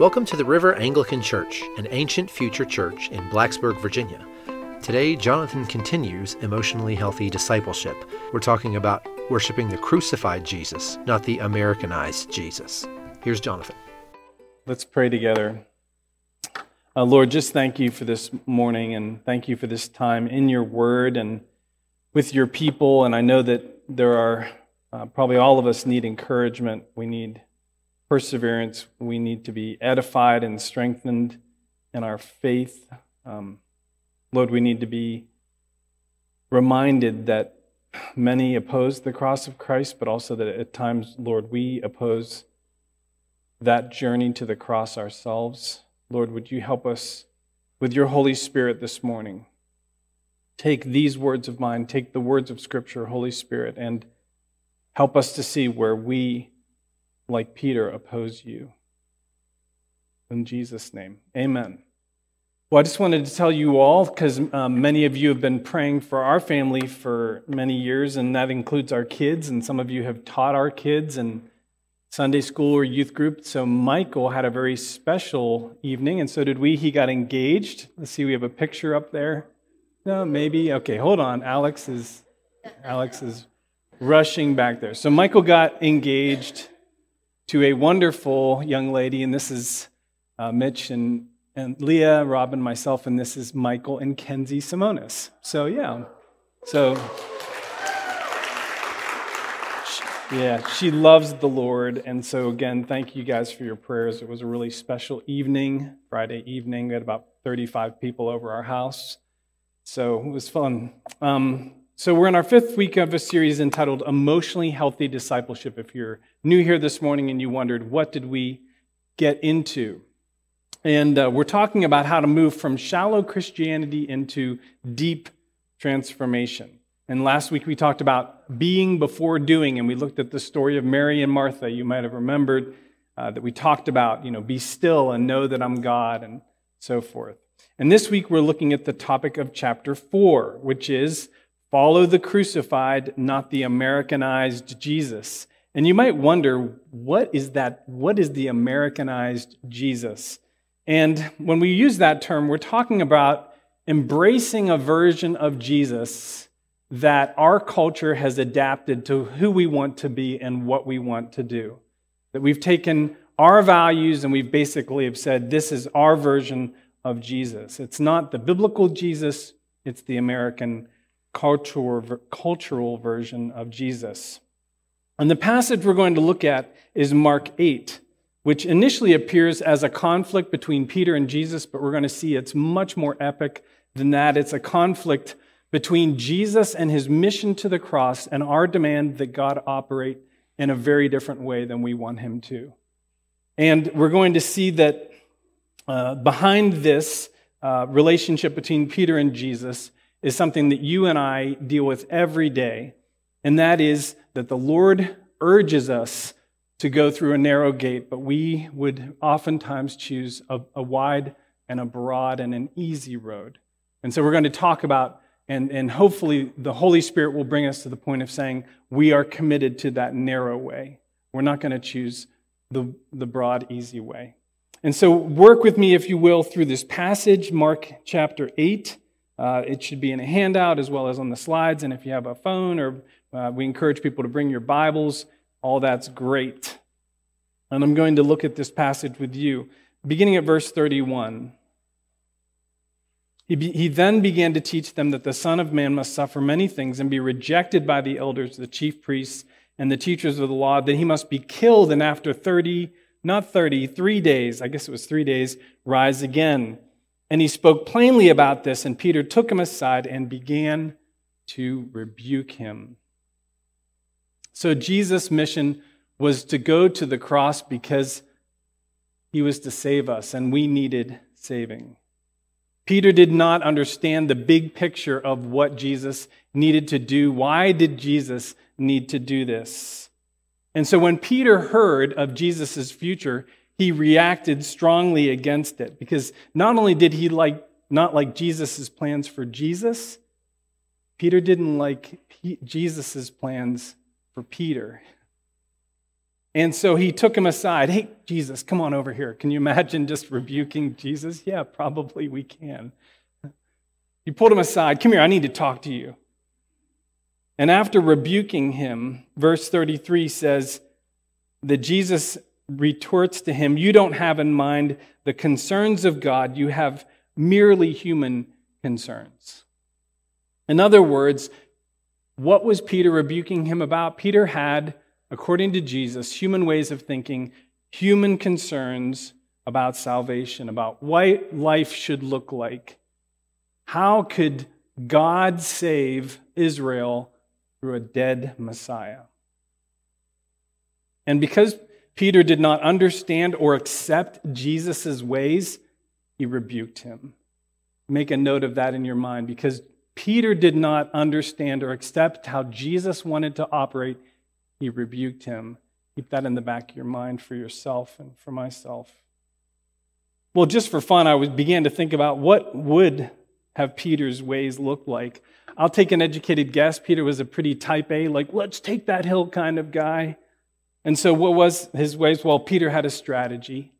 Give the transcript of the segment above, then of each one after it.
Welcome to the River Anglican Church, an ancient future church in Blacksburg, Virginia. Today, Jonathan continues Emotionally Healthy Discipleship. We're talking about worshiping the crucified Jesus, not the Americanized Jesus. Here's Jonathan. Let's pray together. Lord, just thank you for this morning and thank you for this time in your word and with your people. And I know that there are probably all of us need encouragement. We need perseverance. We need to be edified and strengthened in our faith. Lord, we need to be reminded that many oppose the cross of Christ, but also that at times, Lord, we oppose that journey to the cross ourselves. Lord, would you help us with your Holy Spirit this morning? Take these words of mine, take the words of Scripture, Holy Spirit, and help us to see where we, like Peter, oppose you. In Jesus' name, amen. Well, I just wanted to tell you all, because many of you have been praying for our family for many years, and that includes our kids, and some of you have taught our kids in Sunday school or youth group. So Michael had a very special evening, and so did we. He got engaged. Let's see, we have a picture up there. No, maybe. Okay, hold on. Alex is rushing back there. So Michael got engaged to a wonderful young lady, and this is Mitch and Leah, Rob, and myself, and this is Michael and Kenzie Simonis. So, yeah. She loves the Lord, and so, again, thank you guys for your prayers. It was a really special evening, Friday evening. We had about 35 people over our house, so it was fun. So we're in our fifth week of a series entitled Emotionally Healthy Discipleship. If you're new here this morning and you wondered, what did we get into? And we're talking about how to move from shallow Christianity into deep transformation. And last week we talked about being before doing, and we looked at the story of Mary and Martha. You might have remembered that we talked about, be still and know that I'm God and so forth. And this week we're looking at the topic of chapter 4, which is follow the crucified, not the Americanized Jesus. And you might wonder, what is that? What is the Americanized Jesus? And when we use that term, we're talking about embracing a version of Jesus that our culture has adapted to who we want to be and what we want to do. That we've taken our values and we've basically have said, this is our version of Jesus. It's not the biblical Jesus, it's the American cultural version of Jesus. And the passage we're going to look at is Mark 8, which initially appears as a conflict between Peter and Jesus, but we're going to see it's much more epic than that. It's a conflict between Jesus and his mission to the cross and our demand that God operate in a very different way than we want him to. And we're going to see that behind this relationship between Peter and Jesus is something that you and I deal with every day, and that is that the Lord urges us to go through a narrow gate, but we would oftentimes choose a wide and a broad and an easy road. And so we're going to talk about, and hopefully the Holy Spirit will bring us to the point of saying, we are committed to that narrow way. We're not going to choose the broad, easy way. And so work with me, if you will, through this passage, Mark chapter 8. It should be in a handout as well as on the slides. And if you have a phone, or we encourage people to bring your Bibles, all that's great. And I'm going to look at this passage with you, beginning at verse 31. He then began to teach them that the Son of Man must suffer many things and be rejected by the elders, the chief priests, and the teachers of the law, that he must be killed and after 3 days, rise again. And he spoke plainly about this, and Peter took him aside and began to rebuke him. So Jesus' mission was to go to the cross because he was to save us, and we needed saving. Peter did not understand the big picture of what Jesus needed to do. Why did Jesus need to do this? And so when Peter heard of Jesus' future, he reacted strongly against it, because not only did he not like Jesus' plans for Jesus, Peter didn't like Jesus' plans for Peter. And so he took him aside. Hey, Jesus, come on over here. Can you imagine just rebuking Jesus? Yeah, probably we can. He pulled him aside. Come here, I need to talk to you. And after rebuking him, verse 33 says that Jesus retorts to him, you don't have in mind the concerns of God, you have merely human concerns. In other words, what was Peter rebuking him about? Peter had, according to Jesus, human ways of thinking, human concerns about salvation, about what life should look like. How could God save Israel through a dead Messiah? And because Peter did not understand or accept Jesus' ways, he rebuked him. Make a note of that in your mind, because Peter did not understand or accept how Jesus wanted to operate, he rebuked him. Keep that in the back of your mind for yourself and for myself. Well, just for fun, I began to think about what would have Peter's ways look like. I'll take an educated guess. Peter was a pretty type A, like, let's take that hill kind of guy. And so what was his ways? Well, Peter had a strategy.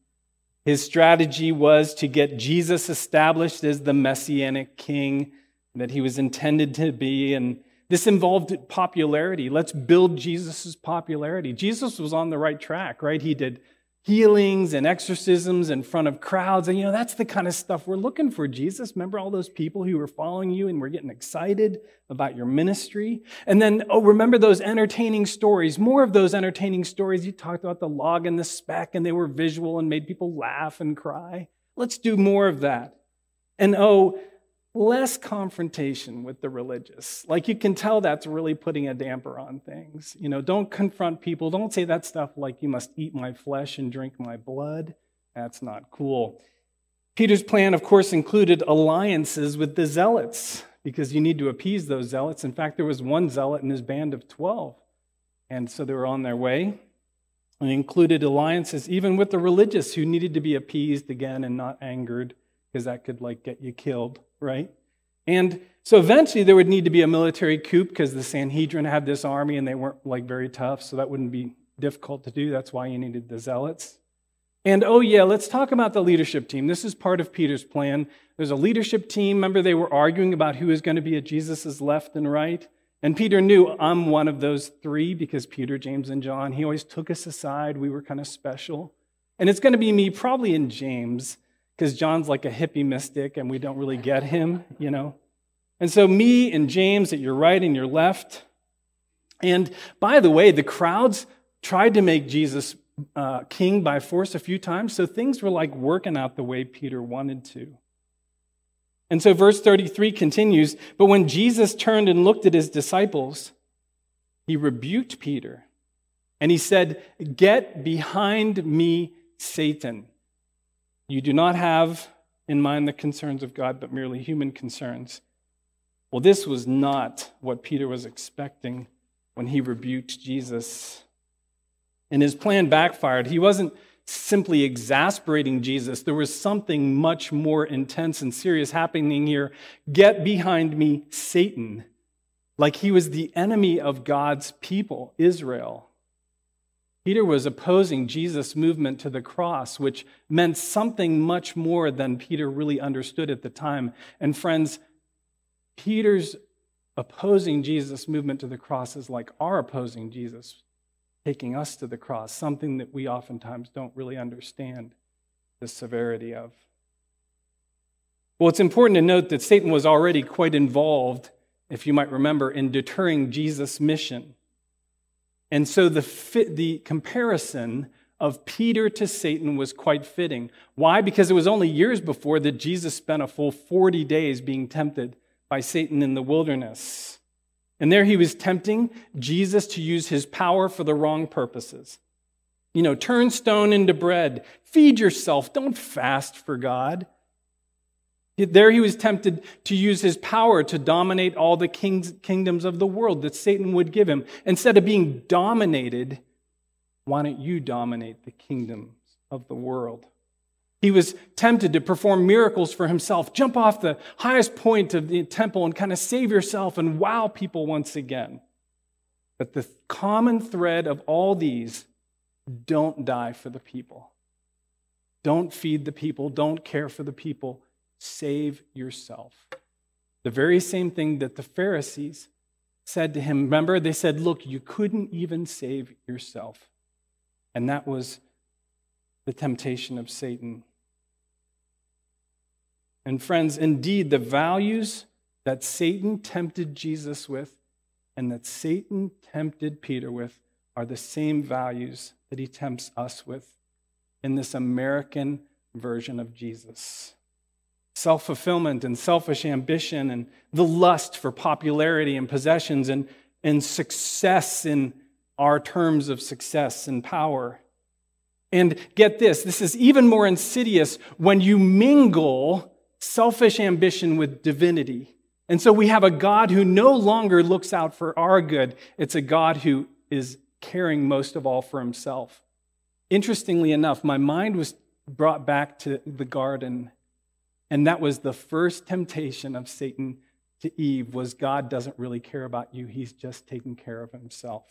His strategy was to get Jesus established as the Messianic king that he was intended to be, and this involved popularity. Let's build Jesus' popularity. Jesus was on the right track, right? He did healings and exorcisms in front of crowds, and that's the kind of stuff we're looking for, Jesus. Remember all those people who were following you and were getting excited about your ministry? And then, remember those entertaining stories, more of those entertaining stories. You talked about the log and the speck, and they were visual and made people laugh and cry. Let's do more of that. And less confrontation with the religious. Like, you can tell that's really putting a damper on things. Don't confront people. Don't say that stuff like, you must eat my flesh and drink my blood. That's not cool. Peter's plan, of course, included alliances with the zealots, because you need to appease those zealots. In fact, there was one zealot in his band of 12, and so they were on their way. And included alliances even with the religious, who needed to be appeased again and not angered, because that could get you killed. Right? And so eventually there would need to be a military coup, because the Sanhedrin had this army and they weren't very tough, so that wouldn't be difficult to do. That's why you needed the zealots. And let's talk about the leadership team. This is part of Peter's plan. There's a leadership team. Remember, they were arguing about who is going to be at Jesus' left and right. And Peter knew, I'm one of those three, because Peter, James, and John, he always took us aside. We were kind of special. And it's going to be me, probably, in James, because John's like a hippie mystic and we don't really get him, And so me and James at your right and your left. And by the way, the crowds tried to make Jesus king by force a few times, so things were working out the way Peter wanted to. And so verse 33 continues, but when Jesus turned and looked at his disciples, he rebuked Peter and he said, get behind me, Satan. You do not have in mind the concerns of God, but merely human concerns. Well, this was not what Peter was expecting when he rebuked Jesus. And his plan backfired. He wasn't simply exasperating Jesus. There was something much more intense and serious happening here. Get behind me, Satan. Like, he was the enemy of God's people, Israel. Peter was opposing Jesus' movement to the cross, which meant something much more than Peter really understood at the time. And friends, Peter's opposing Jesus' movement to the cross is like our opposing Jesus taking us to the cross, something that we oftentimes don't really understand the severity of. Well, it's important to note that Satan was already quite involved, if you might remember, in deterring Jesus' mission. And so the comparison of Peter to Satan was quite fitting. Why? Because it was only years before that Jesus spent a full 40 days being tempted by Satan in the wilderness. And there he was tempting Jesus to use his power for the wrong purposes. Turn stone into bread. Feed yourself. Don't fast for God. There he was tempted to use his power to dominate all the kingdoms of the world that Satan would give him. Instead of being dominated, why don't you dominate the kingdoms of the world? He was tempted to perform miracles for himself, jump off the highest point of the temple and kind of save yourself and wow people once again. But the common thread of all these Don't die for the people. Don't feed the people. Don't care for the people. Save yourself. The very same thing that the Pharisees said to him. Remember, they said, look, you couldn't even save yourself. And that was the temptation of Satan. And friends, indeed, the values that Satan tempted Jesus with and that Satan tempted Peter with are the same values that he tempts us with in this American version of Jesus. Self-fulfillment and selfish ambition and the lust for popularity and possessions and success in our terms of success and power. And get this, this is even more insidious when you mingle selfish ambition with divinity. And so we have a God who no longer looks out for our good. It's a God who is caring most of all for himself. Interestingly enough, my mind was brought back to the garden. And that was the first temptation of Satan to Eve, was God doesn't really care about you. He's just taking care of himself.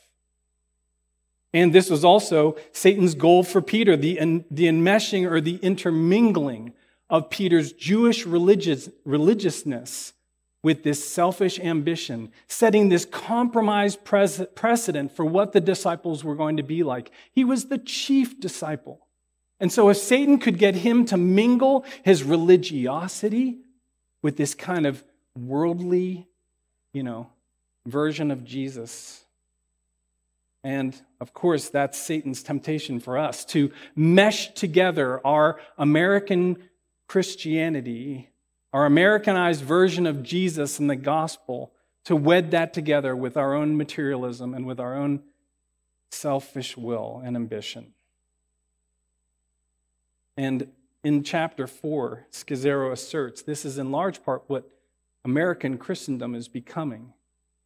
And this was also Satan's goal for Peter, the enmeshing or the intermingling of Peter's Jewish religiousness with this selfish ambition, setting this compromised precedent for what the disciples were going to be like. He was the chief disciple. And so if Satan could get him to mingle his religiosity with this kind of worldly, version of Jesus. And of course, that's Satan's temptation for us, to mesh together our American Christianity, our Americanized version of Jesus and the gospel, to wed that together with our own materialism and with our own selfish will and ambition. And in chapter 4, Scazzaro asserts this is in large part what American Christendom is becoming.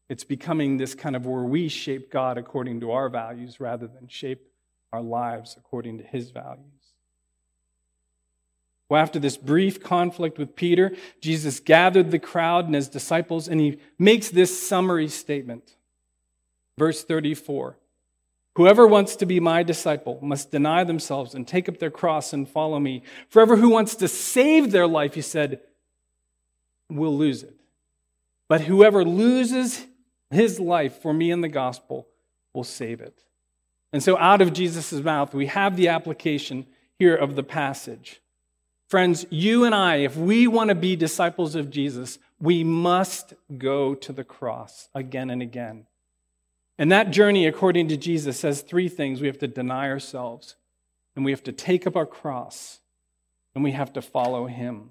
It's becoming this kind of where we shape God according to our values rather than shape our lives according to his values. Well, after this brief conflict with Peter, Jesus gathered the crowd and his disciples, and he makes this summary statement. Verse 34. Whoever wants to be my disciple must deny themselves and take up their cross and follow me. Forever who wants to save their life, he said, will lose it. But whoever loses his life for me and the gospel will save it. And so out of Jesus' mouth, we have the application here of the passage. Friends, you and I, if we want to be disciples of Jesus, we must go to the cross again and again. And that journey, according to Jesus, says three things. We have to deny ourselves, and we have to take up our cross, and we have to follow him.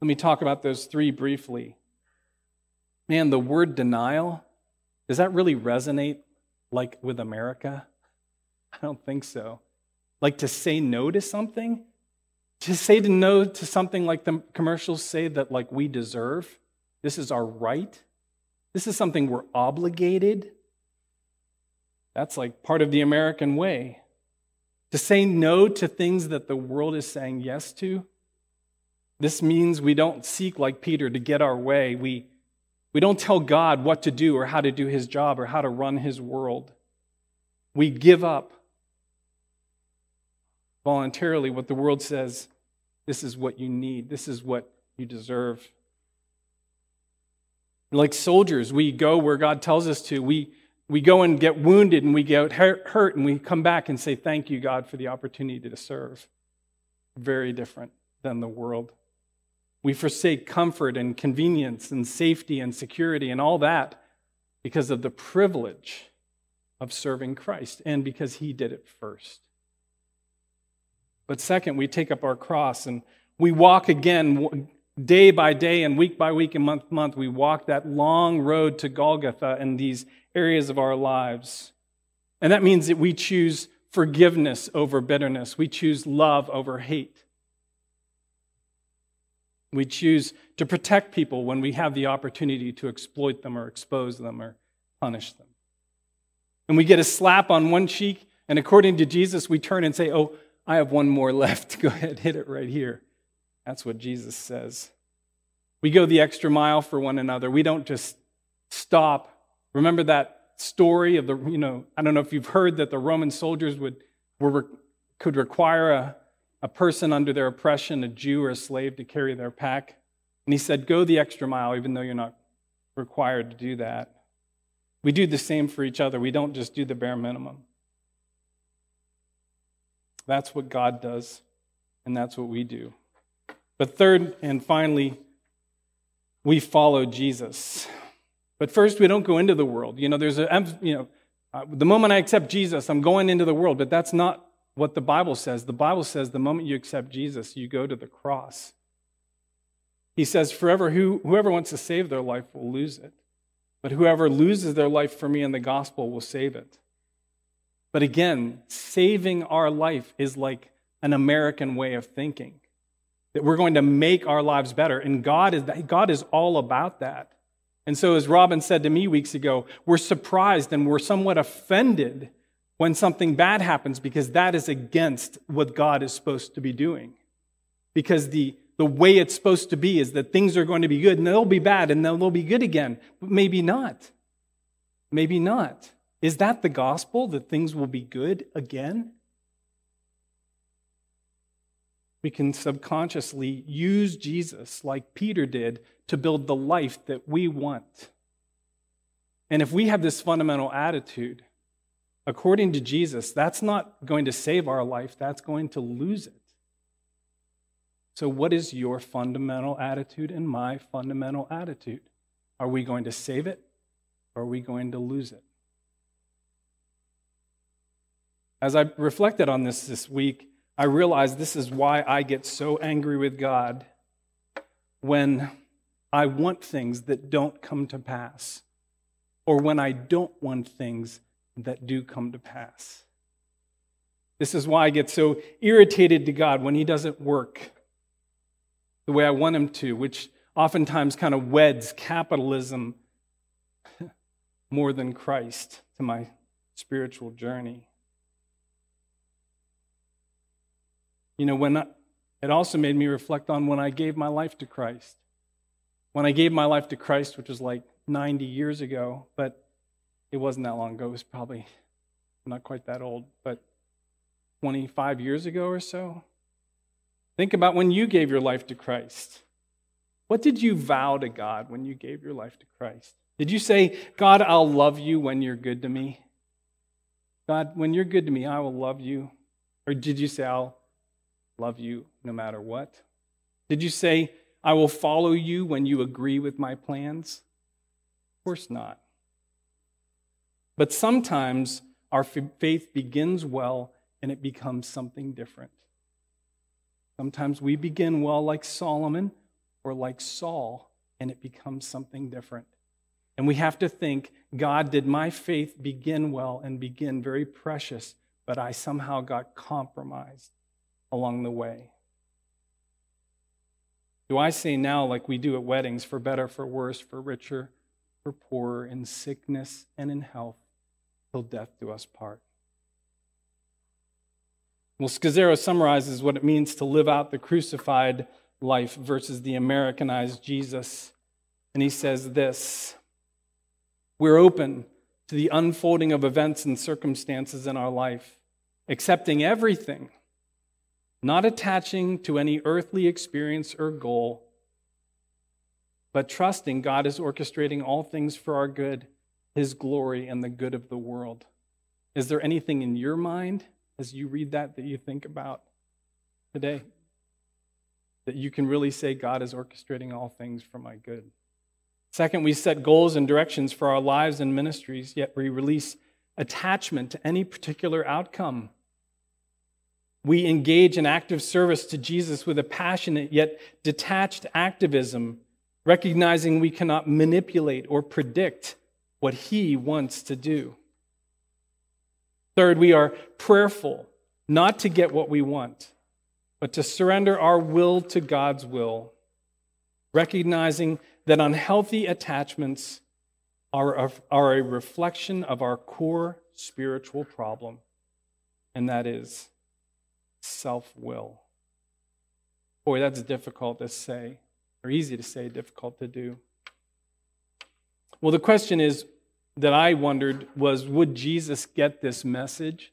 Let me talk about those three briefly. Man, the word denial, does that really resonate like with America? I don't think so. Like to say no to something? To say no to something like the commercials say that like we deserve? This is our right? This is something we're obligated? That's like part of the American way. To say no to things that the world is saying yes to, this means we don't seek, like Peter, to get our way. We don't tell God what to do or how to do his job or how to run his world. We give up voluntarily what the world says, this is what you need, this is what you deserve. Like soldiers, we go where God tells us to. We go and get wounded and we get hurt and we come back and say, thank you, God, for the opportunity to serve. Very different than the world. We forsake comfort and convenience and safety and security and all that because of the privilege of serving Christ and because he did it first. But second, we take up our cross and we walk again day by day and week by week and month by month. We walk that long road to Golgotha and these areas of our lives. And that means that we choose forgiveness over bitterness. We choose love over hate. We choose to protect people when we have the opportunity to exploit them or expose them or punish them. And we get a slap on one cheek, and according to Jesus, we turn and say, oh, I have one more left. Go ahead, hit it right here. That's what Jesus says. We go the extra mile for one another. We don't just stop. Remember that story of the, I don't know if you've heard that the Roman soldiers would could require a person under their oppression, a Jew or a slave, to carry their pack. And he said, go the extra mile, even though you're not required to do that. We do the same for each other. We don't just do the bare minimum. That's what God does, and that's what we do. But third and finally, we follow Jesus. But first, we don't go into the world. The moment I accept Jesus, I'm going into the world, but that's not what the Bible says. The Bible says the moment you accept Jesus, you go to the cross. He says, forever, whoever wants to save their life will lose it. But whoever loses their life for me in the gospel will save it. But again, saving our life is like an American way of thinking, that we're going to make our lives better. And God is all about that. And so as Robin said to me weeks ago, we're surprised and we're somewhat offended when something bad happens, because that is against what God is supposed to be doing. Because the way it's supposed to be is that things are going to be good and they'll be bad and then they'll be good again. But maybe not. Maybe not. Is that the gospel, that things will be good again? We can subconsciously use Jesus, like Peter did, to build the life that we want. And if we have this fundamental attitude, according to Jesus, that's not going to save our life, that's going to lose it. So what is your fundamental attitude and my fundamental attitude? Are we going to save it, or are we going to lose it? As I reflected on this week, I realized this is why I get so angry with God when I want things that don't come to pass, or when I don't want things that do come to pass. This is why I get so irritated to God when He doesn't work the way I want Him to, which oftentimes kind of weds capitalism more than Christ to my spiritual journey. It also made me reflect on when I gave my life to Christ. When I gave my life to Christ, which was like 90 years ago, but it wasn't that long ago. It was probably not quite that old, but 25 years ago or so. Think about when you gave your life to Christ. What did you vow to God when you gave your life to Christ? Did you say, God, I'll love you when you're good to me? God, when you're good to me, I will love you. Or did you say, I'll love you no matter what? Did you say, I will follow you when you agree with my plans? Of course not. But sometimes our faith begins well and it becomes something different. Sometimes we begin well like Solomon or like Saul and it becomes something different. And we have to think, God, did my faith begin well and begin very precious, but I somehow got compromised along the way? Do I say now, like we do at weddings, for better, for worse, for richer, for poorer, in sickness and in health, till death do us part? Well, Scazzaro summarizes what it means to live out the crucified life versus the Americanized Jesus. And he says this: we're open to the unfolding of events and circumstances in our life, accepting everything, not attaching to any earthly experience or goal, but trusting God is orchestrating all things for our good, His glory, and the good of the world. Is there anything in your mind as you read that you think about today, that you can really say God is orchestrating all things for my good? Second, we set goals and directions for our lives and ministries, yet we release attachment to any particular outcome. We engage in active service to Jesus with a passionate yet detached activism, recognizing we cannot manipulate or predict what He wants to do. Third, we are prayerful, not to get what we want, but to surrender our will to God's will, recognizing that unhealthy attachments are a reflection of our core spiritual problem, and that is self-will. Boy, that's difficult to say, or easy to say, difficult to do. Well, the question is that I wondered was, would Jesus get this message?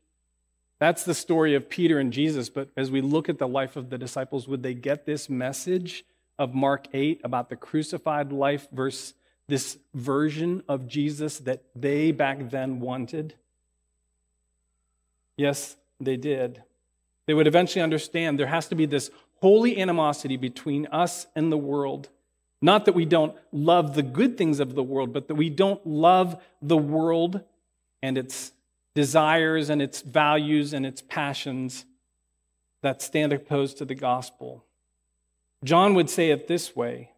That's the story of Peter and Jesus, but as we look at the life of the disciples, would they get this message of Mark 8 about the crucified life versus this version of Jesus that they back then wanted? Yes, they did. They would eventually understand there has to be this holy animosity between us and the world. Not that we don't love the good things of the world, but that we don't love the world and its desires and its values and its passions that stand opposed to the gospel. John would say it this way: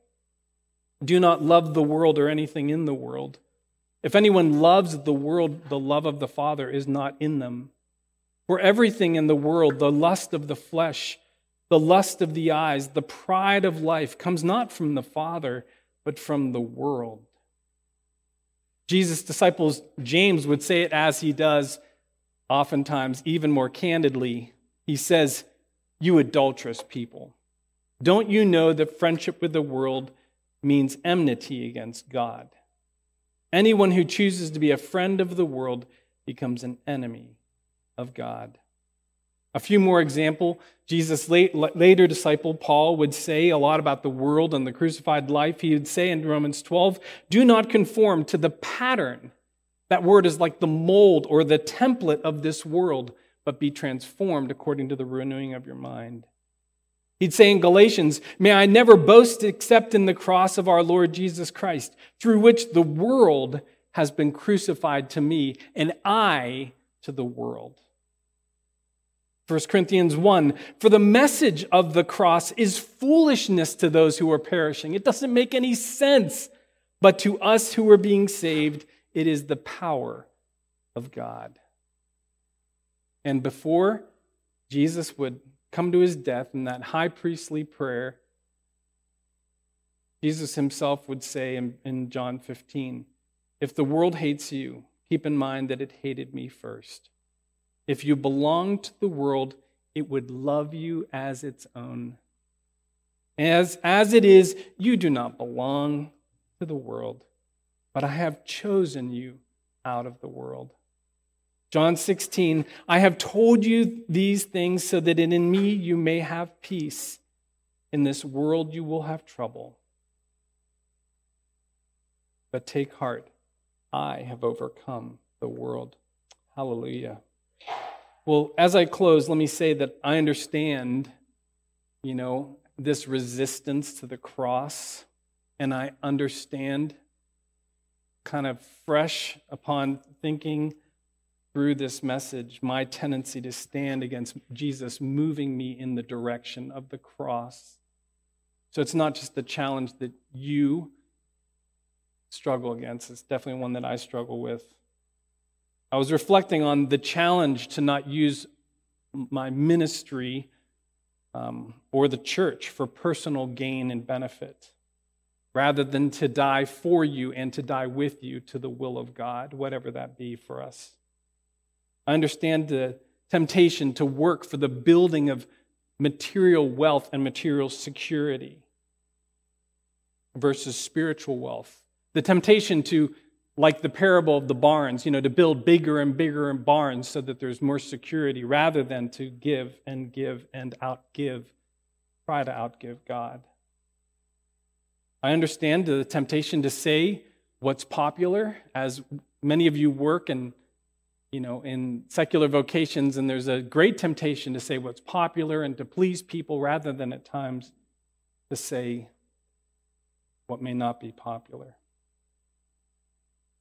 do not love the world or anything in the world. If anyone loves the world, the love of the Father is not in them. For everything in the world, the lust of the flesh, the lust of the eyes, the pride of life, comes not from the Father, but from the world. Jesus' disciples, James, would say it as he does, oftentimes even more candidly. He says, "You adulterous people, don't you know that friendship with the world means enmity against God? Anyone who chooses to be a friend of the world becomes an enemy of God." A few more examples. Jesus' later disciple, Paul, would say a lot about the world and the crucified life. He would say in Romans 12, "Do not conform to the pattern." That word is like the mold or the template of this world, but be transformed according to the renewing of your mind. He'd say in Galatians, "May I never boast except in the cross of our Lord Jesus Christ, through which the world has been crucified to me, and I to the world." 1 Corinthians 1, "For the message of the cross is foolishness to those who are perishing." It doesn't make any sense. But to us who are being saved, it is the power of God. And before Jesus would come to his death in that high priestly prayer, Jesus himself would say in John 15, "If the world hates you, keep in mind that it hated me first. If you belonged to the world, it would love you as its own. As it is, you do not belong to the world, but I have chosen you out of the world." John 16, "I have told you these things so that in me you may have peace. In this world you will have trouble. But take heart, I have overcome the world." Hallelujah. Well, as I close, let me say that I understand, this resistance to the cross, and I understand, kind of fresh upon thinking through this message, my tendency to stand against Jesus moving me in the direction of the cross. So it's not just the challenge that you struggle against. It's definitely one that I struggle with. I was reflecting on the challenge to not use my ministry or the church for personal gain and benefit, rather than to die for you and to die with you to the will of God, whatever that be for us. I understand the temptation to work for the building of material wealth and material security versus spiritual wealth. The temptation to, like the parable of the barns, to build bigger and bigger barns so that there's more security, rather than to give and outgive, try to outgive God. I understand the temptation to say what's popular, as many of you work in secular vocations, and there's a great temptation to say what's popular and to please people, rather than at times to say what may not be popular.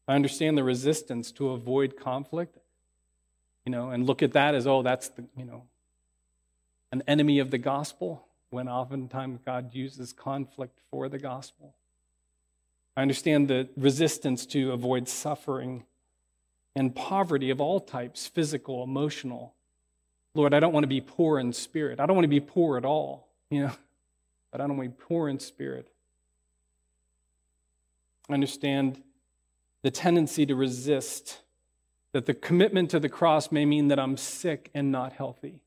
I understand the resistance to avoid conflict, and look at that as, that's an enemy of the gospel, when oftentimes God uses conflict for the gospel. I understand the resistance to avoid suffering and poverty of all types, physical, emotional. Lord, I don't want to be poor in spirit. I don't want to be poor at all, but I don't want to be poor in spirit. I understand the tendency to resist, that the commitment to the cross may mean that I'm sick and not healthy.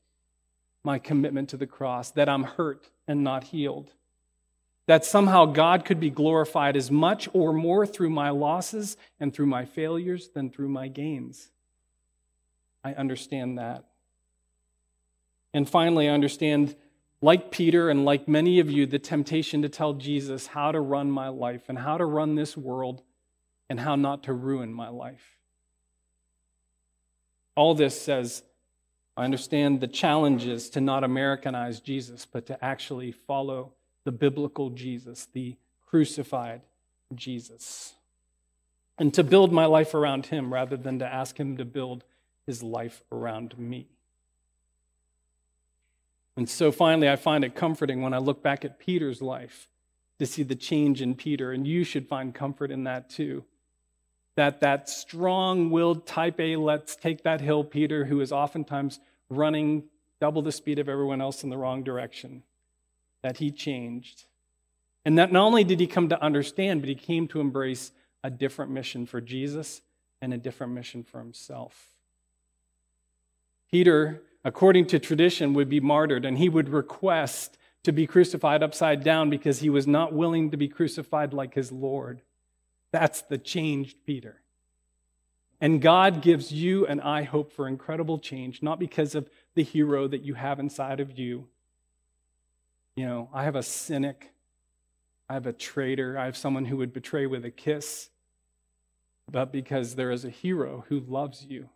My commitment to the cross, that I'm hurt and not healed. That somehow God could be glorified as much or more through my losses and through my failures than through my gains. I understand that. And finally, I understand, like Peter and like many of you, the temptation to tell Jesus how to run my life and how to run this world and how not to ruin my life. All this says, I understand the challenges to not Americanize Jesus, but to actually follow the biblical Jesus, the crucified Jesus, and to build my life around him rather than to ask him to build his life around me. And so finally, I find it comforting when I look back at Peter's life to see the change in Peter, and you should find comfort in that too. That strong-willed type A, let's take that hill, Peter, who is oftentimes running double the speed of everyone else in the wrong direction, that he changed. And that not only did he come to understand, but he came to embrace a different mission for Jesus and a different mission for himself. Peter, according to tradition, would be martyred, and he would request to be crucified upside down because he was not willing to be crucified like his Lord. That's the changed Peter. And God gives you and I hope for incredible change, not because of the hero that you have inside of you. You know, I have a cynic, I have a traitor, I have someone who would betray with a kiss, but because there is a hero who loves you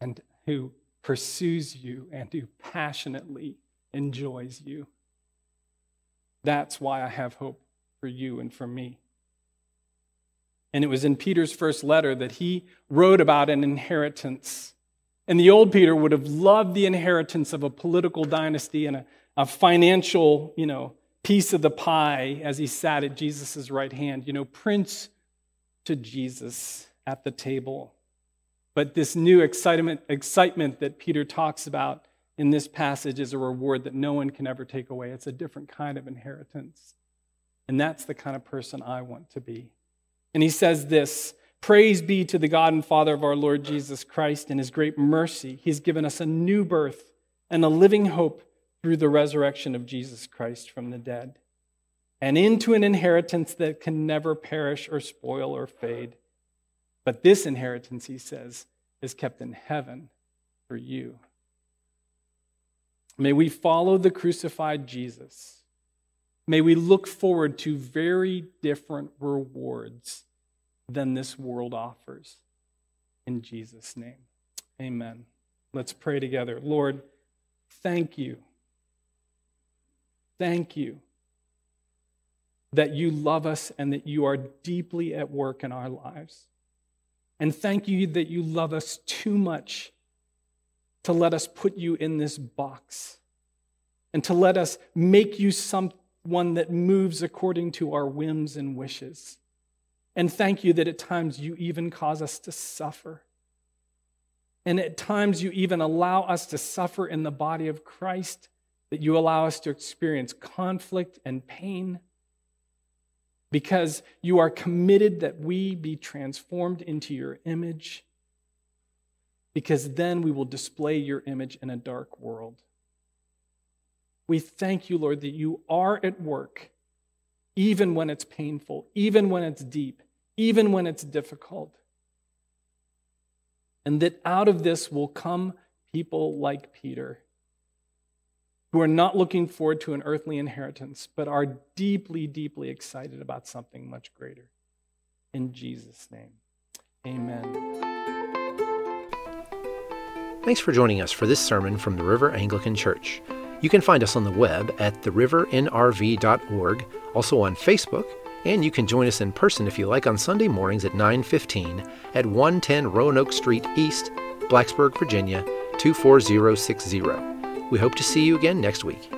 and who pursues you and who passionately enjoys you. That's why I have hope for you and for me. And it was in Peter's first letter that he wrote about an inheritance. And the old Peter would have loved the inheritance of a political dynasty and a financial, piece of the pie as he sat at Jesus' right hand, prince to Jesus at the table. But this new excitement that Peter talks about in this passage is a reward that no one can ever take away. It's a different kind of inheritance. And that's the kind of person I want to be. And he says this, "Praise be to the God and Father of our Lord Jesus Christ. In his great mercy, he's given us a new birth and a living hope through the resurrection of Jesus Christ from the dead, and into an inheritance that can never perish or spoil or fade. But this inheritance," he says, "is kept in heaven for you." May we follow the crucified Jesus. May we look forward to very different rewards than this world offers. In Jesus' name, amen. Let's pray together. Lord, thank you. Thank you that you love us and that you are deeply at work in our lives. And thank you that you love us too much to let us put you in this box and to let us make you something. One that moves according to our whims and wishes. And thank you that at times you even cause us to suffer. And at times you even allow us to suffer in the body of Christ, that you allow us to experience conflict and pain because you are committed that we be transformed into your image, because then we will display your image in a dark world. We thank you, Lord, that you are at work, even when it's painful, even when it's deep, even when it's difficult. And that out of this will come people like Peter, who are not looking forward to an earthly inheritance, but are deeply, deeply excited about something much greater. In Jesus' name, amen. Thanks for joining us for this sermon from the River Anglican Church. You can find us on the web at therivernrv.org, also on Facebook, and you can join us in person if you like on Sunday mornings at 9:15 at 110 Roanoke Street East, Blacksburg, Virginia, 24060. We hope to see you again next week.